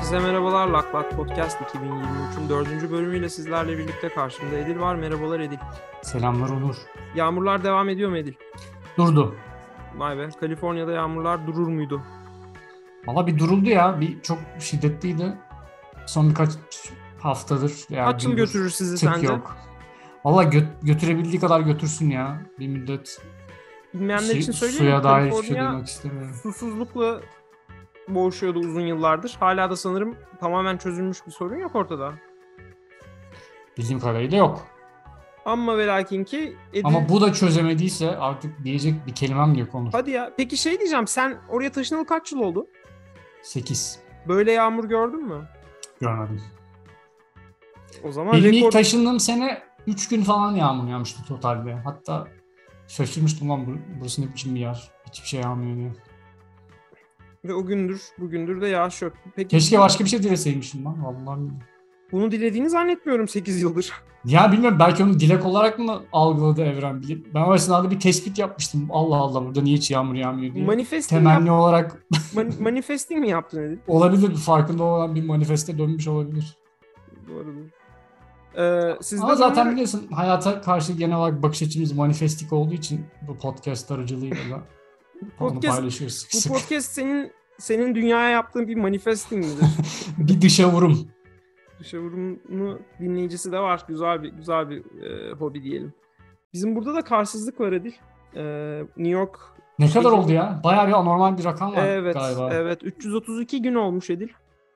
Herkese merhabalar. Lak Lak Podcast 2023'ün 4. bölümüyle sizlerle birlikte karşımda Edil var. Merhabalar Edil. Selamlar Onur. Yağmurlar devam ediyor mu Edil? Durdu. Vay be. Kaliforniya'da yağmurlar durur muydu? Valla bir duruldu ya. Bir çok şiddetliydi. Son birkaç haftadır. Kaç gün götürür sizi sence? Yok. Valla götürebildiği kadar götürsün ya. Bir müddet. Bilmeyenler için söyleyeyim. Suya dair hiçbir şey duymak istemiyorum. Susuzlukla boğuşuyordu uzun yıllardır. Hala da sanırım tamamen çözülmüş bir sorun yok ortada. Bildiğim kadarıyla yok. Ama ve lakin ki... Ama bu da çözemediyse artık diyecek bir kelimem yok Onur. Hadi ya. Peki şey diyeceğim. Sen oraya taşınalı kaç yıl oldu? 8. Böyle yağmur gördün mü? Görmedim. O zaman rekor... taşındığım sene 3 gün falan yağmur yağmıştı totalde. Hatta şaşırmıştım lan burası ne biçim bir yer. Hiçbir şey yağmıyor diye. Ve o gündür, bugündür de yağış yok. Peki, keşke başka bir şey dileseymişim lan. Vallahi. Bunu dilediğini zannetmiyorum 8 yıldır. Ya bilmiyorum, belki onu dilek olarak mı algıladı evren? Ben o esnada bir tespit yapmıştım. Allah Allah, burada niye hiç yağmur yağmıyor diye. Manifesting temenni olarak. Manifesting mi yaptın Edil? Olabilir, farkında olan bir manifeste dönmüş olabilir. Doğrudur. Ama zaten biliyorsun hayata karşı genel olarak bakış açımız manifestik olduğu için bu podcast aracılığıyla da. Bu podcast senin dünyaya yaptığın bir manifesting midir? Bir dışa vurum. Dışa vurumu dinleyicisi de var. Güzel bir hobi diyelim. Bizim burada da karsızlık var Edil. New York. Ne kadar oldu ya? Bayağı bir anormal bir rakam var galiba. Evet. 332 gün olmuş Edil.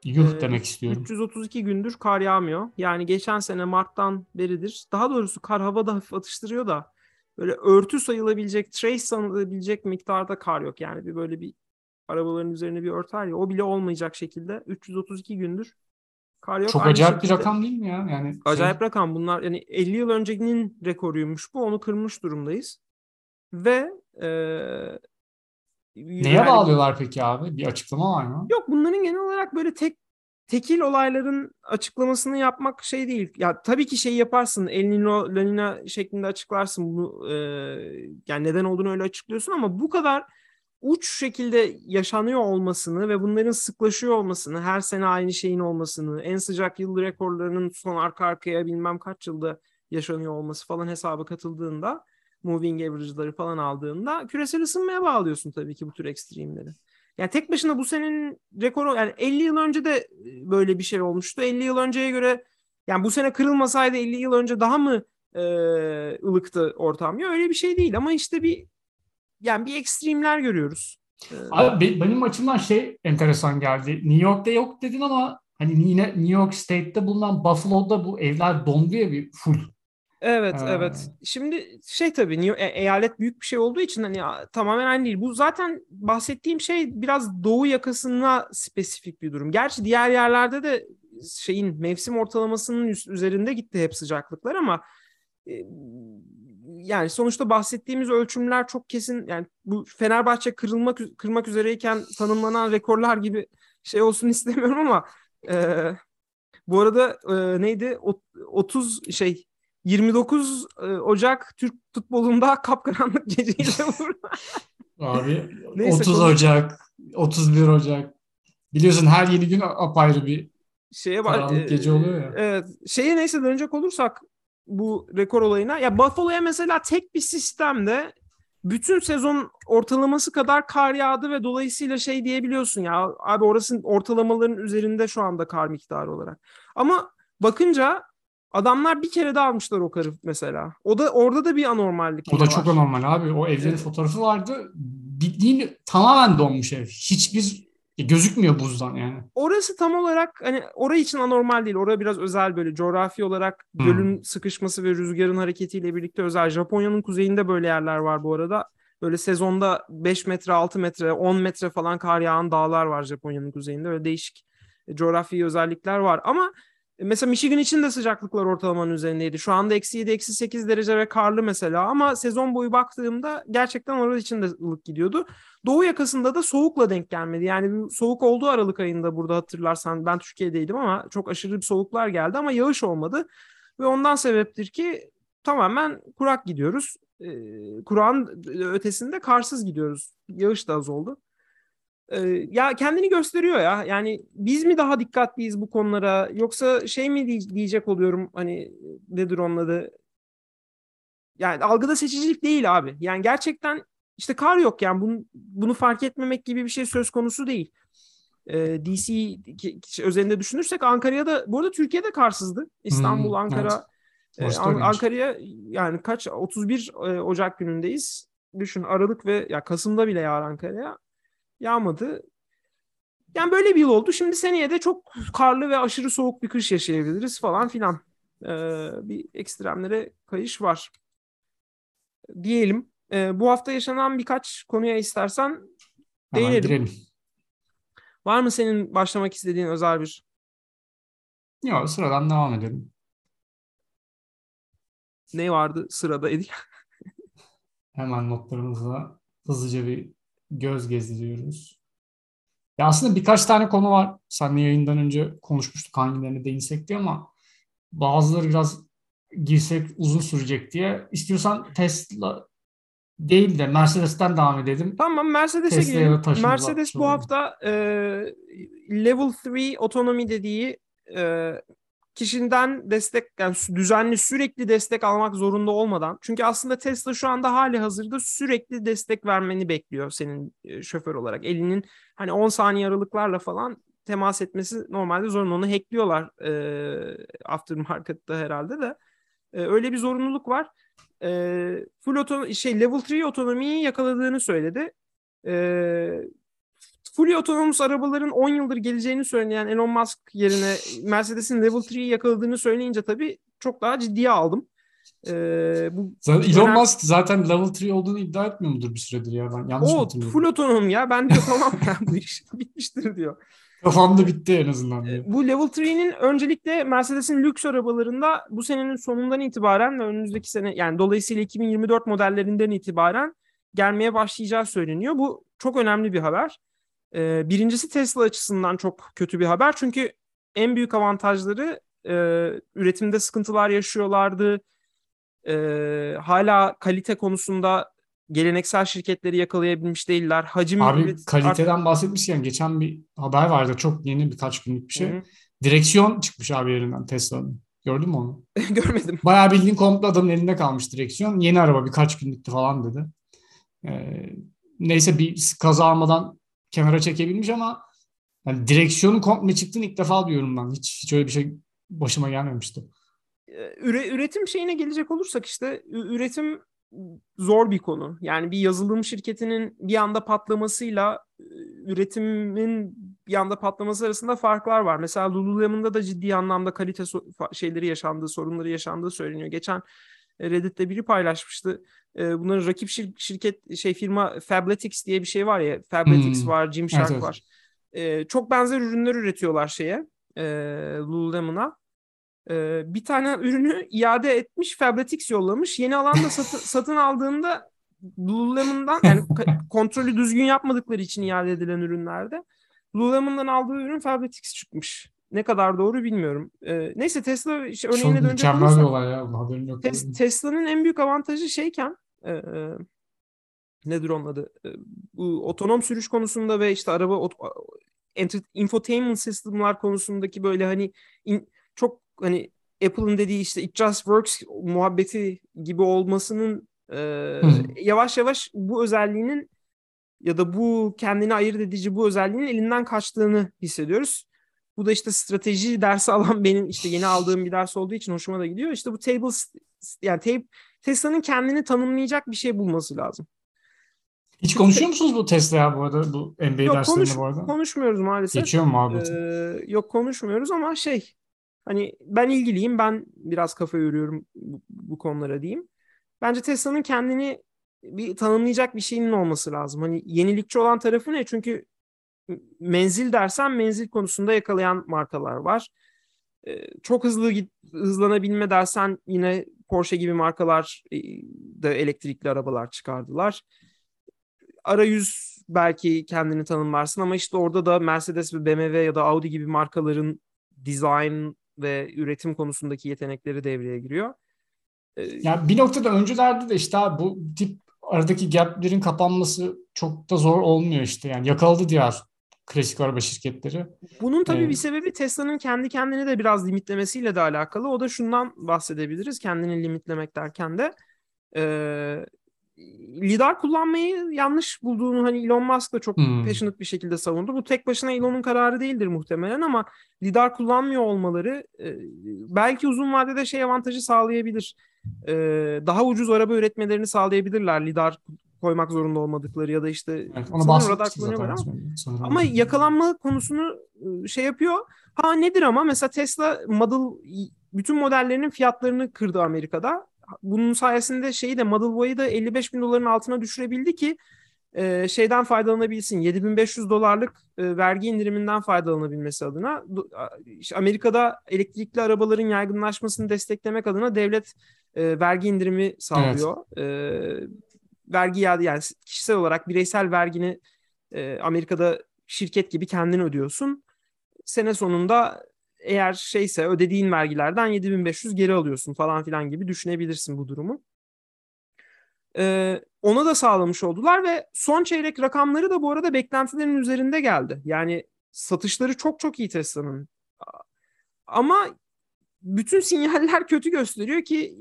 Yuh demek istiyorum. 332 gündür kar yağmıyor. Yani geçen sene Mart'tan beridir. Daha doğrusu kar havada hafif atıştırıyor da. Böyle örtü sayılabilecek, trace sanılabilecek miktarda kar yok. Yani bir böyle bir arabaların üzerine bir örter ya, o bile olmayacak şekilde 332 gündür kar yok. Çok aynı acayip şekilde. Bir rakam değil mi ya? Yani acayip rakam bunlar. Yani 50 yıl öncekinin rekoruymuş bu. Onu kırmış durumdayız. Ve neye bağlıyorlar peki abi? Bir açıklama var mı? Yok, bunların genel olarak böyle tekil olayların açıklamasını yapmak şey değil. Ya tabii ki şey yaparsın. El Niño, La Niña şeklinde açıklarsın bunu. Yani neden olduğunu öyle açıklıyorsun ama bu kadar uç şekilde yaşanıyor olmasını ve bunların sıklaşıyor olmasını, her sene aynı şeyin olmasını, en sıcak yıl rekorlarının son arka arkaya bilmem kaç yılda yaşanıyor olması falan hesaba katıldığında, moving average'ları falan aldığında küresel ısınmaya bağlıyorsun tabii ki bu tür ekstremleri. Yani tek başına bu senenin rekoru, yani 50 yıl önce de böyle bir şey olmuştu. 50 yıl önceye göre, yani bu sene kırılmasaydı 50 yıl önce daha mı ılıktı ortam? Ya öyle bir şey değil ama işte bir ekstremler görüyoruz. Abi benim açımdan şey enteresan geldi. New York'ta yok dedin ama hani yine New York State'te bulunan Buffalo'da bu evler dondu ya bir full. Evet. Şimdi şey tabii eyalet büyük bir şey olduğu için hani tamamen aynı değil. Bu zaten bahsettiğim şey biraz doğu yakasına spesifik bir durum. Gerçi diğer yerlerde de şeyin mevsim ortalamasının üzerinde gitti hep sıcaklıklar ama yani sonuçta bahsettiğimiz ölçümler çok kesin. Yani bu Fenerbahçe kırmak üzereyken tanımlanan rekorlar gibi şey olsun istemiyorum ama bu arada neydi? 29 Ocak Türk futbolunda kapkaranlık geceyle vurdu. Abi neyse, 30 Ocak, 31 Ocak. Biliyorsun her yeni gün apayrı bir karanlık gece oluyor ya. Evet. Neyse dönecek olursak bu rekor olayına. Ya Buffalo'ya mesela tek bir sistemde bütün sezon ortalaması kadar kar yağdı ve dolayısıyla şey diyebiliyorsun ya abi orası ortalamaların üzerinde şu anda kar miktarı olarak. Ama bakınca adamlar bir kere daha almışlar o karı mesela. Orada da bir anormallik var. O da çok anormal abi. O evlerin fotoğrafı vardı. Bildiğin tamamen donmuş ev. Hiçbir gözükmüyor buzdan yani. Orası tam olarak hani orası için anormal değil. Orası biraz özel böyle coğrafi olarak gölün sıkışması ve rüzgarın hareketiyle birlikte özel. Japonya'nın kuzeyinde böyle yerler var bu arada. Böyle sezonda 5 metre, 6 metre, 10 metre falan kar yağan dağlar var Japonya'nın kuzeyinde. Öyle değişik coğrafi özellikler var ama mesela Michigan için de sıcaklıklar ortalamanın üzerindeydi. Şu anda -7, -8 derece ve karlı mesela. Ama sezon boyu baktığımda gerçekten orada için de ılık gidiyordu. Doğu yakasında da soğukla denk gelmedi. Yani soğuk oldu Aralık ayında burada hatırlarsan. Ben Türkiye'deydim ama çok aşırı bir soğuklar geldi ama yağış olmadı. Ve ondan sebeptir ki tamamen kurak gidiyoruz. Kurağın ötesinde karsız gidiyoruz. Yağış da az oldu. Ya kendini gösteriyor ya. Yani biz mi daha dikkatliyiz bu konulara, yoksa şey mi diyecek oluyorum, hani nedir onun adı? Yani algıda seçicilik değil abi. Yani gerçekten işte kar yok yani, bunu fark etmemek gibi bir şey söz konusu değil. DC özelinde düşünürsek Ankara'ya da, bu arada Türkiye'de karsızdı. İstanbul, Ankara. Evet. Ankara'ya yani kaç, 31 Ocak günündeyiz. Düşün, Aralık ve ya Kasım'da bile yağar Ankara'ya. Yağmadı. Yani böyle bir yıl oldu. Şimdi seneye de çok karlı ve aşırı soğuk bir kış yaşayabiliriz falan filan. Bir ekstremlere kayış var diyelim. Bu hafta yaşanan birkaç konuya istersen değinelim. Var mı senin başlamak istediğin özel bir? Yok, sıradan devam edelim. Ne vardı sırada Edil? Hemen notlarımızla hızlıca bir göz gezdiriyoruz. Ya aslında birkaç tane konu var. Seninle yayından önce konuşmuştuk hangilerine değinsek diye, ama bazıları biraz girsek uzun sürecek diye. İstiyorsan Tesla değil de Mercedes'ten devam edelim. Tamam, Mercedes'e gidelim. Mercedes bu hafta Level 3 otonomi dediği kişiden destek, yani düzenli sürekli destek almak zorunda olmadan. Çünkü aslında Tesla şu anda hali hazırda sürekli destek vermeni bekliyor senin şoför olarak. Elinin hani 10 saniye aralıklarla falan temas etmesi normalde zorunlu. Onu hackliyorlar aftermarket'ta herhalde de. Öyle bir zorunluluk var. Level 3 otonomiyi yakaladığını söyledi. Fully otonomous arabaların 10 yıldır geleceğini söyleyen Elon Musk yerine Mercedes'in Level 3'yi yakaladığını söyleyince tabii çok daha ciddiye aldım. Musk zaten Level 3 olduğunu iddia etmiyor mudur bir süredir ya? Ben yanlış mı hatırlıyorum? Full otonom ya. Ben de tamam ya, bu iş bitmiştir diyor. Kafamda bitti en azından. Bu Level 3'nin öncelikle Mercedes'in lüks arabalarında bu senenin sonundan itibaren ve önümüzdeki sene, yani dolayısıyla 2024 modellerinden itibaren gelmeye başlayacağı söyleniyor. Bu çok önemli bir haber. Birincisi Tesla açısından çok kötü bir haber. Çünkü en büyük avantajları üretimde sıkıntılar yaşıyorlardı. Hala kalite konusunda geleneksel şirketleri yakalayabilmiş değiller. Kaliteden bahsetmişken geçen bir haber vardı. Çok yeni, birkaç günlük bir şey. Hı-hı. Direksiyon çıkmış abi yerinden Tesla'nın. Gördün mü onu? Görmedim. Bayağı bildiğin komple adamın elinde kalmış direksiyon. Yeni araba, birkaç günlüktü falan dedi. Neyse, bir kaza almadan kenara çekebilmiş, ama yani direksiyonun komple çıktığını ilk defa diyorum ben. Hiç öyle bir şey başıma gelmemişti. Üretim şeyine gelecek olursak, işte üretim zor bir konu. Yani bir yazılım şirketinin bir anda patlamasıyla üretimin bir anda patlaması arasında farklar var. Mesela Lululemon'da da ciddi anlamda kalite sorunları yaşandığı söyleniyor. Geçen Reddit'te biri paylaşmıştı. Bunların rakip şirket firma Fabletics diye bir şey var ya. Fabletics var, Gymshark var. Çok benzer ürünler üretiyorlar Lululemon'a. Bir tane ürünü iade etmiş, Fabletics yollamış. Yeni alanda satın aldığında Lululemon'dan, yani kontrolü düzgün yapmadıkları için iade edilen ürünlerde Lululemon'dan aldığı ürün Fabletics çıkmış. Ne kadar doğru bilmiyorum. Neyse, Tesla örneğine dönecek olursak. Tesla'nın en büyük avantajı nedir onun adı? Bu otonom sürüş konusunda ve işte araba infotainment sistemler konusundaki böyle çok Apple'ın dediği işte it just works muhabbeti gibi olmasının yavaş yavaş bu özelliğinin ya da bu kendini ayırt edici bu özelliğinin elinden kaçtığını hissediyoruz. Bu da işte strateji dersi alan benim işte yeni aldığım bir ders olduğu için hoşuma da gidiyor. İşte bu Tesla'nın kendini tanımlayacak bir şey bulması lazım. Hiç konuşuyor musunuz bu Tesla'ya bu arada? Bu MBA derslerinde bu arada? Konuşmuyoruz maalesef. Geçiyor muhabbeti. Yok, konuşmuyoruz ama ben ilgiliyim. Ben biraz kafa yoruyorum bu konulara diyeyim. Bence Tesla'nın kendini bir tanımlayacak bir şeyinin olması lazım. Yenilikçi olan tarafı ne? Çünkü menzil dersen menzil konusunda yakalayan markalar var. Çok hızlanabilme dersen yine Porsche gibi markalar da elektrikli arabalar çıkardılar. Arayüz belki kendini tanımlarsın, ama işte orada da Mercedes ve BMW ya da Audi gibi markaların design ve üretim konusundaki yetenekleri devreye giriyor. Bir noktada öncelerde de işte bu tip aradaki gaplerin kapanması çok da zor olmuyor işte. Yani yakaladı diğer klasik araba şirketleri. Bunun tabii bir sebebi Tesla'nın kendi kendini de biraz limitlemesiyle de alakalı. O da şundan bahsedebiliriz kendini limitlemek derken de. Lidar kullanmayı yanlış bulduğunu hani Elon Musk da çok passionate bir şekilde savundu. Bu tek başına Elon'un kararı değildir muhtemelen ama lidar kullanmıyor olmaları belki uzun vadede şey avantajı sağlayabilir. Daha ucuz araba üretmelerini sağlayabilirler lidar koymak zorunda olmadıkları ya da işte evet, radar kullanıyorlar ama yakalanma konusunu şey yapıyor. Ha nedir ama mesela Tesla Model bütün modellerinin fiyatlarını kırdı Amerika'da. Bunun sayesinde şeyi de Model Y'yi de $55,000 altına düşürebildi ki şeyden faydalanabilsin. $7,500 vergi indiriminden faydalanabilmesi adına. İşte Amerika'da elektrikli arabaların yaygınlaşmasını desteklemek adına devlet vergi indirimi sağlıyor. Evet. Vergi yani kişisel olarak bireysel vergini Amerika'da şirket gibi kendin ödüyorsun. Sene sonunda eğer şeyse ödediğin vergilerden $7,500 geri alıyorsun falan filan gibi düşünebilirsin bu durumu. Ona da sağlamış oldular ve son çeyrek rakamları da bu arada beklentilerin üzerinde geldi. Yani satışları çok çok iyi Tesla'nın. Ama bütün sinyaller kötü gösteriyor ki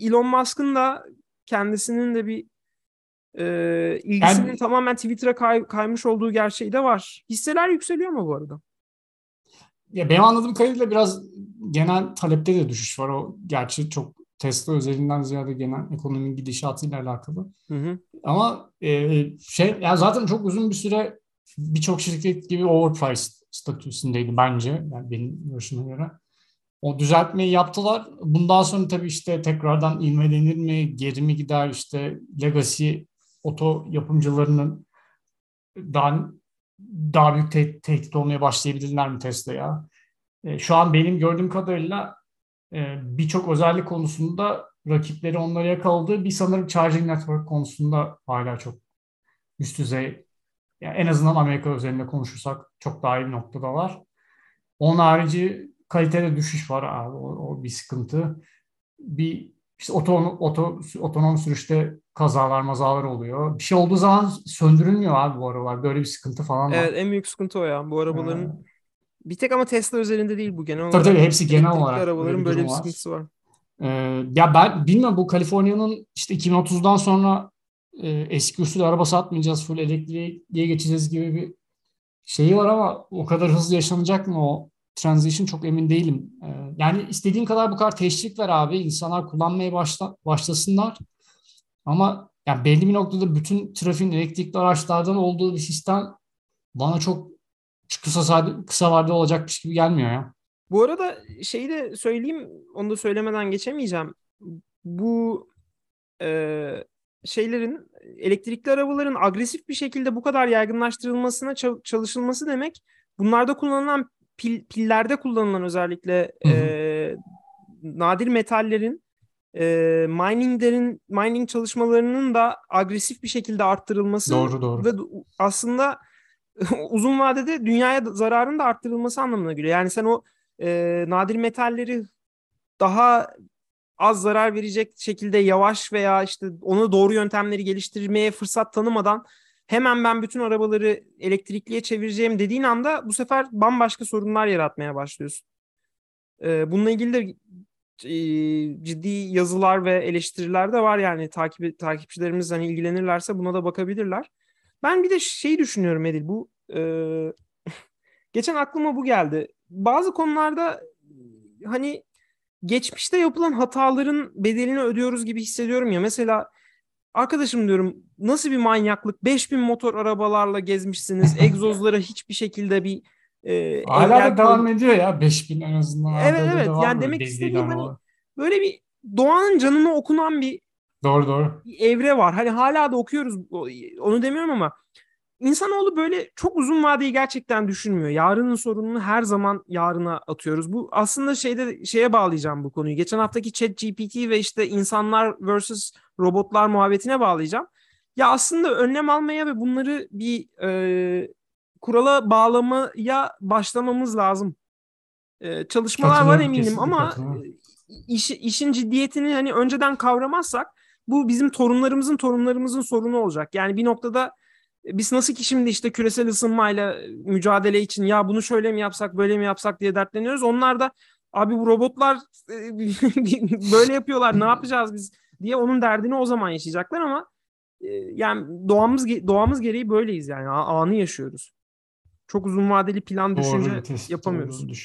Elon Musk'ın da kendisinin de bir ilgisinin tamamen Twitter'a kaymış olduğu gerçeği de var. Hisseler yükseliyor mu bu arada? Ya benim anladığım kadarıyla biraz genel talepte de düşüş var. O gerçi çok Tesla üzerinden ziyade genel ekonominin gidişatıyla alakalı. Hı hı. Ama yani zaten çok uzun bir süre birçok şirket gibi overpriced statüsündeydi bence. Yani benim görüşüme göre. O düzeltmeyi yaptılar. Bundan sonra tabii işte tekrardan ivmelenir mi, geri mi gider? İşte legacy oto yapımcılarının daha büyük tehdit olmaya başlayabilirler mi Tesla'ya? Şu an benim gördüğüm kadarıyla birçok özellik konusunda rakipleri onlara yakaladı. Bir sanırım charging network konusunda hala çok üst düzey. Yani en azından Amerika üzerinde konuşursak çok daha iyi bir noktada var. Onun harici kalitede düşüş var abi. O bir sıkıntı. Bir işte otonom sürüşte kazalar oluyor. Bir şey olduğu zaman söndürülmüyor abi bu arabalar. Böyle bir sıkıntı falan var. Evet, en büyük sıkıntı o ya. Bu arabaların bir tek ama Tesla üzerinde değil bu genel olarak. Tabii hepsi genel olarak. Arabaların böyle bir sıkıntısı var. Ya ben bilmiyorum bu Kaliforniya'nın işte 2030'dan sonra eski usul araba satmayacağız, full elektriğe geçeceğiz gibi bir şeyi var ama o kadar hızlı yaşanacak mı o transition çok emin değilim. Yani istediğin kadar bu kadar teşvik ver abi. İnsanlar kullanmaya başlasınlar. Ama yani belli bir noktada bütün trafiğin elektrikli araçlardan olduğu bir sistem bana çok kısa vadede olacakmış gibi gelmiyor ya. Bu arada şeyi de söyleyeyim, onu da söylemeden geçemeyeceğim. Bu şeylerin, elektrikli arabaların agresif bir şekilde bu kadar yaygınlaştırılmasına çalışılması demek, bunlarda kullanılan pillerde kullanılan özellikle nadir metallerin mining çalışmalarının da agresif bir şekilde arttırılması doğru. Ve aslında uzun vadede dünyaya zararın da arttırılması anlamına geliyor. Yani sen o nadir metalleri daha az zarar verecek şekilde yavaş veya işte ona doğru yöntemleri geliştirmeye fırsat tanımadan hemen ben bütün arabaları elektrikliye çevireceğim dediğin anda bu sefer bambaşka sorunlar yaratmaya başlıyorsun. Bununla ilgili de ciddi yazılar ve eleştiriler de var yani takipçilerimiz hani ilgilenirlerse buna da bakabilirler. Ben bir de şeyi düşünüyorum Edil, bu geçen aklıma bu geldi. Bazı konularda hani geçmişte yapılan hataların bedelini ödüyoruz gibi hissediyorum ya. Mesela arkadaşım diyorum nasıl bir manyaklık 5000 motor arabalarla gezmişsiniz egzozlara hiçbir şekilde bir hala da devam ediyor ya 5000 en azından. Evet yani demek istediğim hani böyle bir doğanın canına okunan bir doğru. evre var. Hani hala da okuyoruz onu demiyorum ama insanoğlu böyle çok uzun vadeyi gerçekten düşünmüyor. Yarının sorununu her zaman yarına atıyoruz. Bu aslında şeye bağlayacağım bu konuyu. Geçen haftaki ChatGPT ve işte insanlar versus robotlar muhabbetine bağlayacağım. Ya aslında önlem almaya ve bunları bir kurala bağlamaya başlamamız lazım. Çalışmalar var eminim ama işin ciddiyetini hani önceden kavramazsak bu bizim torunlarımızın sorunu olacak. Yani bir noktada biz nasıl ki şimdi işte küresel ısınmayla mücadele için ya bunu şöyle mi yapsak böyle mi yapsak diye dertleniyoruz. Onlar da abi bu robotlar böyle yapıyorlar, ne yapacağız biz diye onun derdini o zaman yaşayacaklar ama yani doğamız gereği böyleyiz yani anı yaşıyoruz. Çok uzun vadeli plan düşünce yapamıyoruz.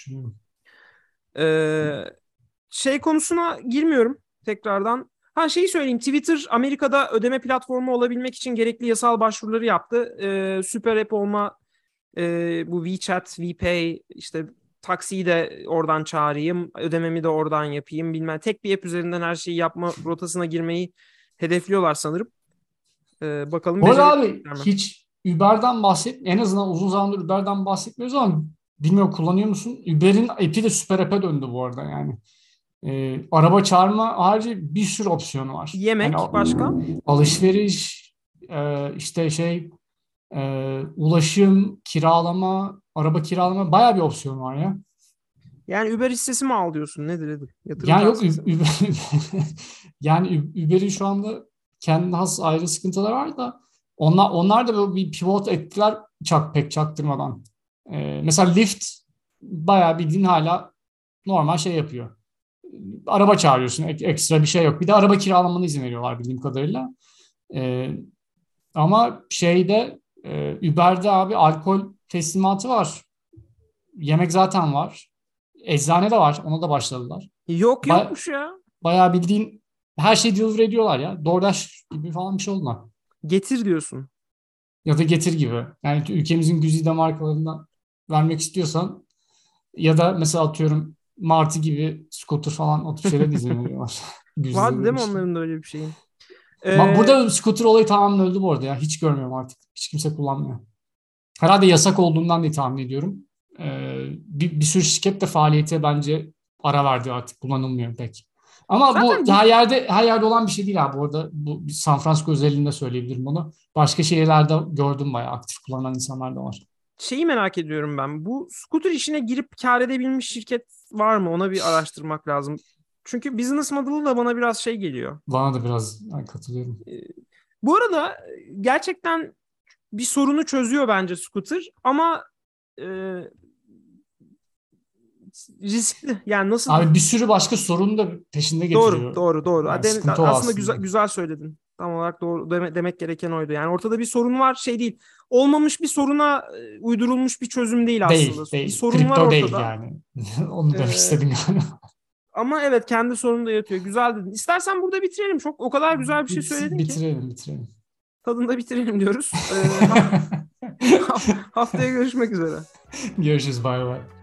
Şey konusuna girmiyorum tekrardan. Ha şeyi söyleyeyim, Twitter Amerika'da ödeme platformu olabilmek için gerekli yasal başvuruları yaptı. Süper app olma, bu WeChat, WePay, işte taksiyi de oradan çağırayım, ödememi de oradan yapayım bilmem. Tek bir app üzerinden her şeyi yapma rotasına girmeyi hedefliyorlar sanırım. Bakalım. Bu abi hiç Uber'den en azından uzun zamandır Uber'den bahsetmiyoruz ama bilmiyorum kullanıyor musun? Uber'in app'i de süper app'e döndü bu arada yani. Araba çağırma harici bir sürü opsiyonu var. Yemek yani, başka? Alışveriş, işte ulaşım, kiralama, araba kiralama bayağı bir opsiyon var ya. Yani Uber hissesi mi al diyorsun? Nedir? Yatırım yani yok Uber, yani Uber'in şu anda kendi has ayrı sıkıntıları var da onlar da böyle bir pivot ettiler pek çaktırmadan. Mesela Lyft bayağı bildiğin hala normal yapıyor. Araba çağırıyorsun. Ekstra bir şey yok. Bir de araba kiralamanı izin veriyorlar bildiğim kadarıyla. Ama Uber'de abi alkol teslimatı var. Yemek zaten var. Eczane de var. Ona da başladılar. Yokmuş ya. Bayağı bildiğin her şeyi deliver ediyorlar ya. DoorDash gibi falan bir şey oldular. Getir diyorsun. Ya da Getir gibi. Yani ülkemizin güzide markalarından vermek istiyorsan ya da mesela atıyorum Martı gibi scooter falan o tip şeyler izleniyorlar. Var değil mi onların da öyle bir şeyi? Bak burada scooter olayı tamamen öldü bu arada ya. Hiç görmüyorum artık. Hiç kimse kullanmıyor. Herhalde yasak olduğundan diye tahmin ediyorum. Bir sürü şirket de faaliyete bence ara verdi artık. Kullanılmıyor pek. Ama zaten bu her yerde olan bir şey değil abi. Bu arada bu San Francisco özelliğinde söyleyebilirim bunu. Başka şehirlerde gördüm bayağı aktif kullanan insanlar da var. Şeyi merak ediyorum ben. Bu scooter işine girip kar edebilmiş şirket var mı? Ona bir araştırmak lazım. Çünkü business model'ı da bana biraz geliyor. Bana da biraz katılıyorum. Bu arada gerçekten bir sorunu çözüyor bence scooter ama riskli. Yani nasıl? Abi bir sürü başka sorunu da peşinde getiriyor. Doğru. Yani aslında güzel söyledin. Tam olarak doğru demek gereken oydu. Yani ortada bir sorun var değil. Olmamış bir soruna uydurulmuş bir çözüm değil aslında. Değil. Bir sorun kripto var ortada. Değil yani. Onu demek istedim yani. Ama evet kendi sorunu da yatıyor. Güzel dedin. İstersen burada bitirelim. Çok o kadar güzel bir şey söyledin ki. Bitirelim. Tadında bitirelim diyoruz. Haftaya görüşmek üzere. Görüşürüz. Bay bay.